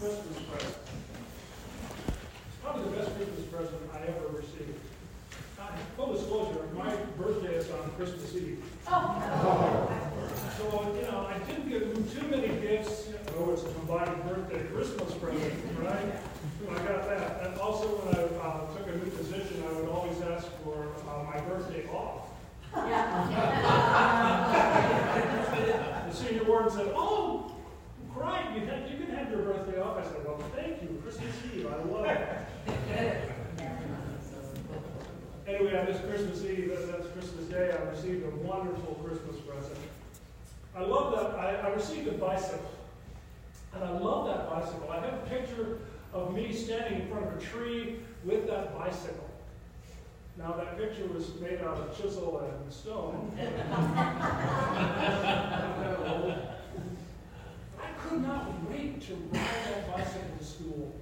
Christmas present. It's probably the best Christmas present I ever received. Full disclosure, my birthday is on Christmas Eve. So, I didn't give them too many gifts. Oh, it's a combined birthday Christmas present, right? I got that. And also, when I took a new position, I would always ask for my birthday off. Yeah. The senior warden said, "Oh, great, you can have your birthday off." I said, "Well, thank you, Christmas Eve, I love it." Anyway, on this Christmas Eve, that's Christmas Day, I received a wonderful Christmas present. I love that. I received a bicycle, and I love that bicycle. I have a picture of me standing in front of a tree with that bicycle. Now, that picture was made out of chisel and stone. I could not wait to ride that bicycle to school.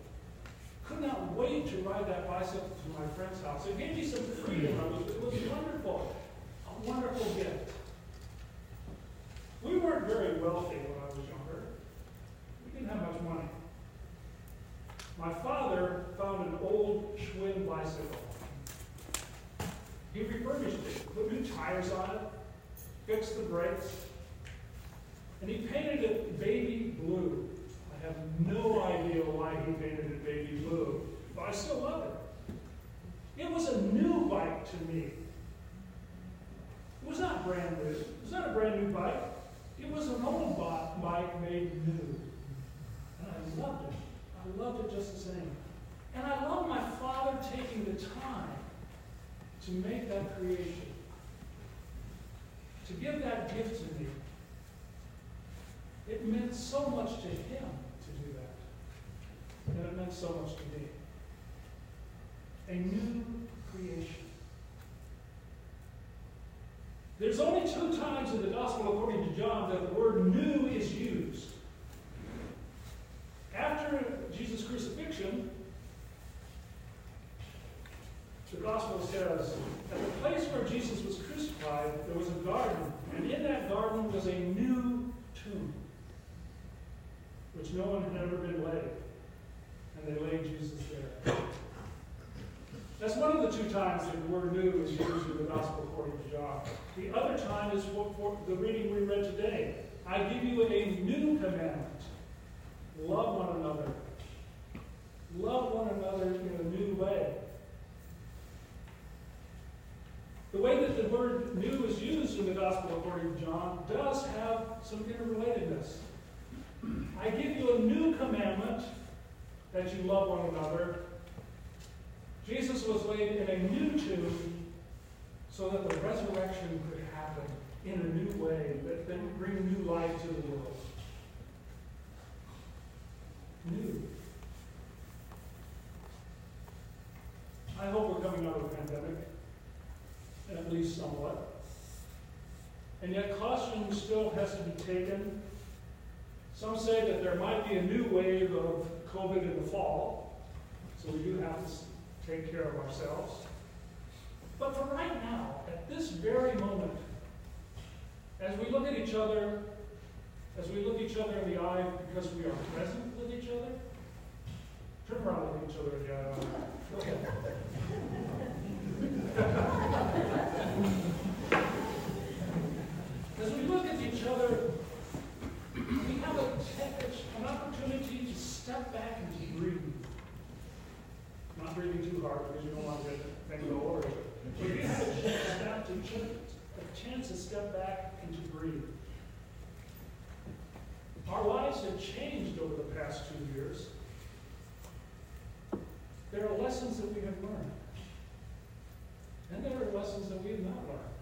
Could not wait to ride that bicycle to my friend's house. It gave me some freedom. It was wonderful. A wonderful gift. We weren't very wealthy when I was younger. We didn't have much money. My father found an old Schwinn bicycle. He refurbished it, put new tires on it, fixed the brakes, and he painted it baby blue. I have no idea why he painted it baby blue, but I still love it. It was a new bike to me. It was not brand new. It was not a brand new bike. It was an old bike made new. And I loved it. I loved it just the same. And I loved my father taking the time to make that creation, to give that gift to me. It meant so much to him to do that, and it meant so much to me. A new creation. There's only two times in the Gospel according to John that the word new is used. After Jesus' crucifixion, the Gospel says, at the place where Jesus was crucified, there was a garden, and in that garden was a new tomb, which no one had ever been laid, and they laid Jesus there. That's one of the two times that the word new is used in the Gospel according to John. The other time is for the reading we read today. I give you a new commandment. Love one another. Love one another in a new way. The way that the word new is used in the Gospel according to John does have some interrelatedness. I give you a new commandment that you love one another. Jesus was laid in a new tomb so that the resurrection could happen in a new way that then would bring new life to the world. New. I hope we're coming out of the pandemic. At least somewhat. And yet caution still has to be taken. Some say that there might be a new wave of COVID in the fall, so we do have to take care of ourselves. But for right now, at this very moment, as we look at each other, as we look each other in the eye because we are present with each other, turn around and look each other in the eye. Go ahead. As we look at each other, we have an opportunity to step back and to breathe. I'm not breathing too hard because you don't want to think the order. But we have a chance to step back and to breathe. Our lives have changed over the past 2 years. There are lessons that we have learned. And there are lessons that we have not learned.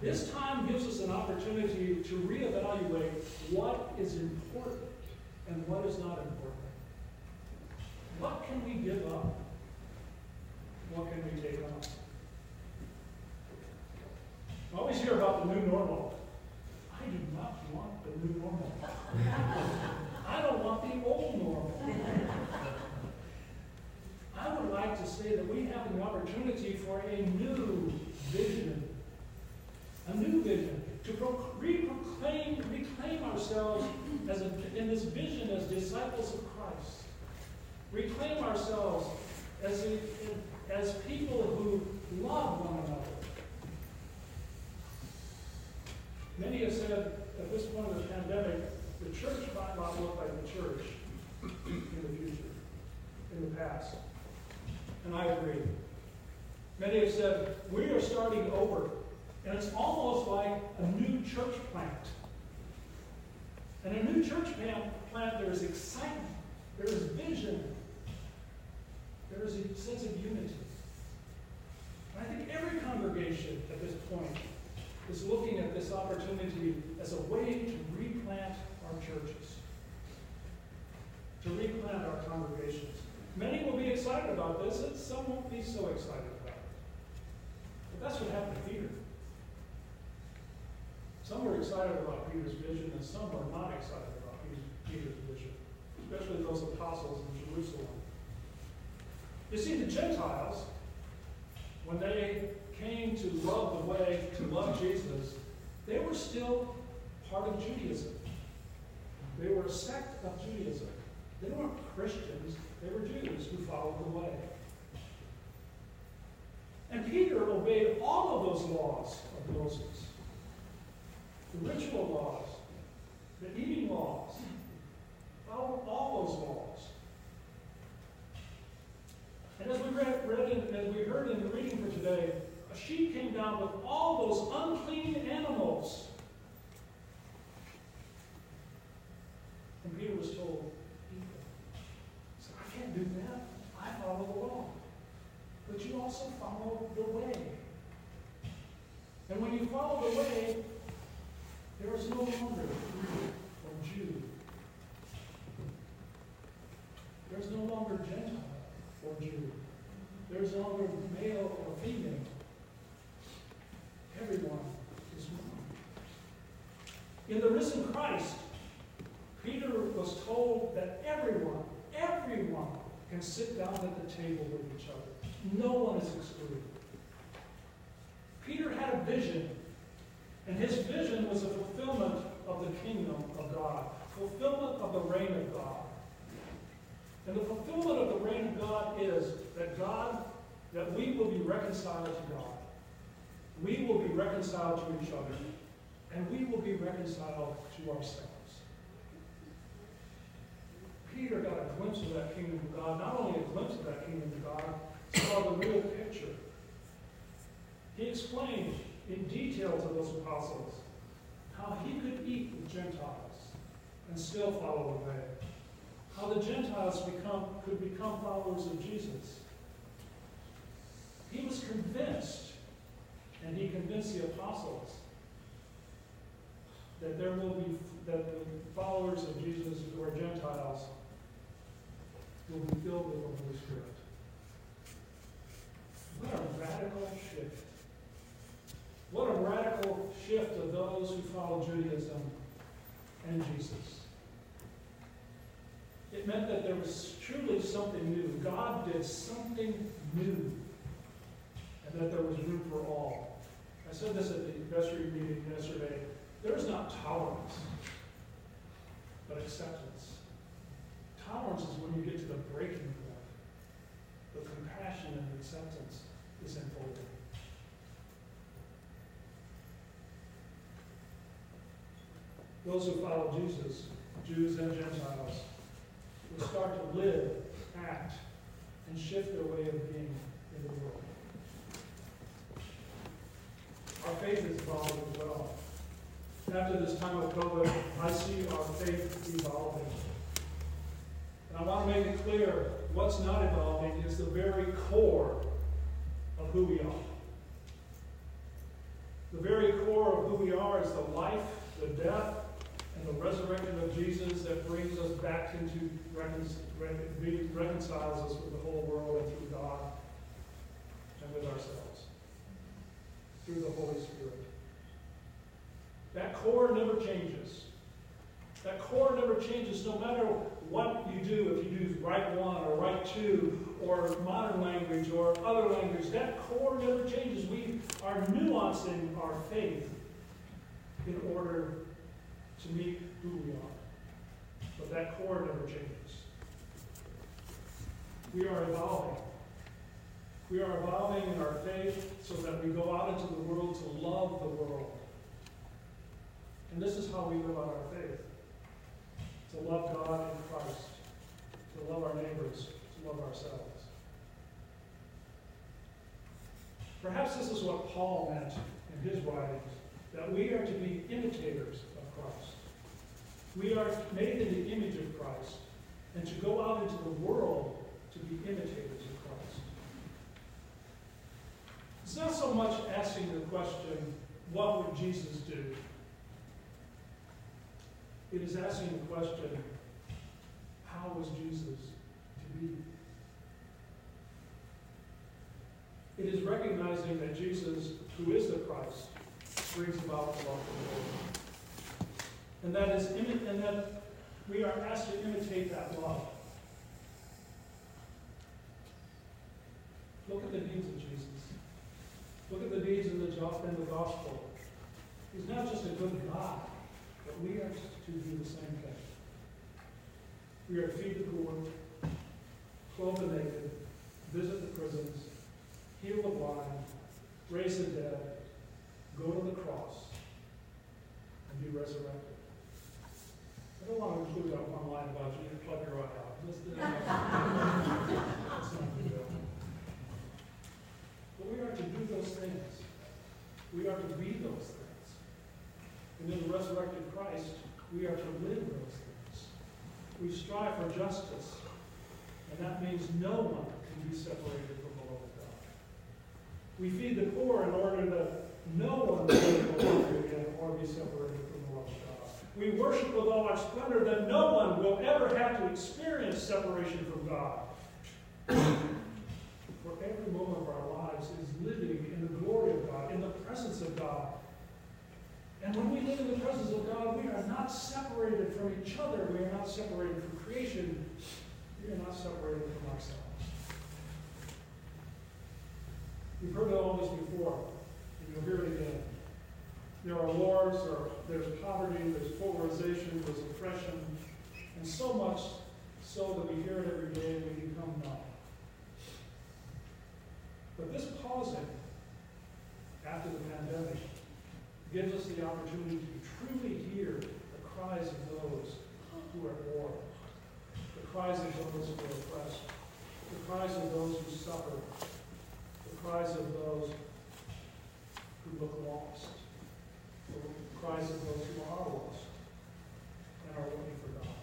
This time gives us an opportunity to reevaluate what is important and what is not important. What can we give up? What can we take on? I always hear about the new normal. I do not want the new normal. I don't want the old normal. I would like to say that we have an opportunity for a new vision. A new vision to reclaim ourselves as in this vision as disciples of Christ. Reclaim ourselves as people who love one another. Many have said at this point of the pandemic, the church might not look like the church in the future, in the past. And I agree. Many have said, we are starting over. And it's almost like a new church plant. And a new church plant, there is excitement, there is vision, there is a sense of unity. And I think every congregation at this point is looking at this opportunity as a way to replant our churches, to replant our congregations. Many will be excited about this, and some won't be so excited about it. But that's what happened here. Some were excited about Peter's vision, and some were not excited about Peter's vision, especially those apostles in Jerusalem. You see, the Gentiles, when they came to love the way, to love Jesus, they were still part of Judaism. They were a sect of Judaism. They weren't Christians, they were Jews who followed the way. And Peter obeyed all of those laws of Moses. The ritual laws, the eating laws, all those laws. And as we heard in the reading for today, a sheep came down with all those unclean animals. And Peter was told, he said, I can't do that. I follow the law. But you also follow the way. And when you follow the way, there is no longer a Jew. There is no longer Gentile or Jew. There is no longer male or female. Everyone is one. In the risen Christ, Peter was told that everyone can sit down at the table with each other. No one is excluded. Peter had a vision. And his vision was a fulfillment of the kingdom of God, fulfillment of the reign of God. And the fulfillment of the reign of God is that that we will be reconciled to God. We will be reconciled to each other, and we will be reconciled to ourselves. Peter got a glimpse of that kingdom of God, not only a glimpse of that kingdom of God, he saw the real picture. He explained in detail to those apostles how he could eat with Gentiles and still follow the way, how the Gentiles could become followers of Jesus. He was convinced, and he convinced the apostles that the followers of Jesus who are Gentiles will be filled with the Holy Spirit. What a radical shift! What a radical shift of those who follow Judaism and Jesus. It meant that there was truly something new. God did something new. And that there was room for all. I said this at the vestry meeting yesterday. There is not tolerance, but acceptance. Tolerance is when you get to the breaking point. But compassion and acceptance is unfolding. Those who follow Jesus, Jews and Gentiles, will start to live, act, and shift their way of being in the world. Our faith is evolving as well. After this time of COVID, I see our faith evolving. And I want to make it clear, what's not evolving is the very core of who we are. The very core of who we are is the life, the death, and the resurrection of Jesus that brings us back into, reconciles us with the whole world and through God and with ourselves, through the Holy Spirit. That core never changes. That core never changes no matter what you do, if you do right one or right two or modern language or other language, that core never changes. We are nuancing our faith in order to meet who we are. that core never changes. We are evolving. We are evolving in our faith so that we go out into the world to love the world. And this is how we live out our faith. To love God and Christ. To love our neighbors. To love ourselves. Perhaps this is what Paul meant in his writings, that we are to be imitators of Christ. We are made in the image of Christ, and to go out into the world to be imitators of Christ. It's not so much asking the question, what would Jesus do? It is asking the question, how was Jesus to be? It is recognizing that Jesus, who is the Christ, brings about the love of the world. And that we are asked to imitate that love. Look at the deeds of Jesus. Look at the deeds of the gospel. He's not just a good guy, but we are to do the same thing. We are to feed the poor, clothe the naked, visit the prisons, heal the blind, raise the dead, go to the cross, and be resurrected. I don't want to include that one line about you to plug your eye out. That's not the deal. But we are to do those things. We are to be those things. And in the resurrected Christ, we are to live those things. We strive for justice, and that means no one can be separated from the love of God. We feed the poor in order that no one will be hungry again or be separated from the love of God. We worship with all our splendor that no one will ever have to experience separation from God. For every moment of our lives is living in the glory of God, in the presence of God. And when we live in the presence of God, we are not separated from each other. We are not separated from creation. We are not separated from ourselves. We've heard all this before, and you'll hear it again. There are wars, there's poverty, there's polarization, there's oppression, and so much so that we hear it every day and we become numb. But this pausing after the pandemic gives us the opportunity to truly hear the cries of those who are at war, the cries of those who are oppressed, the cries of those who suffer, the cries of those who look lost, the cries of those who are lost and are looking for God.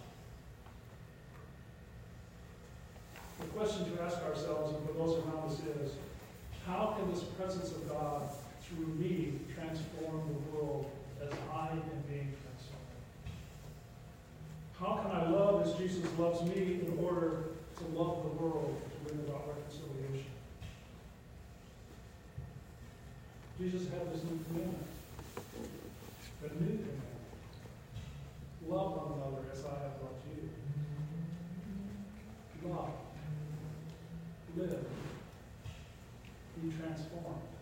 The question to ask ourselves and for those around us is, how can this presence of God through me transform the world as I am being transformed? How can I love as Jesus loves me in order to love the world, to bring about reconciliation? Jesus had this new commandment, a new commandment. Love one another as I have loved you. Love. Live. Be transformed.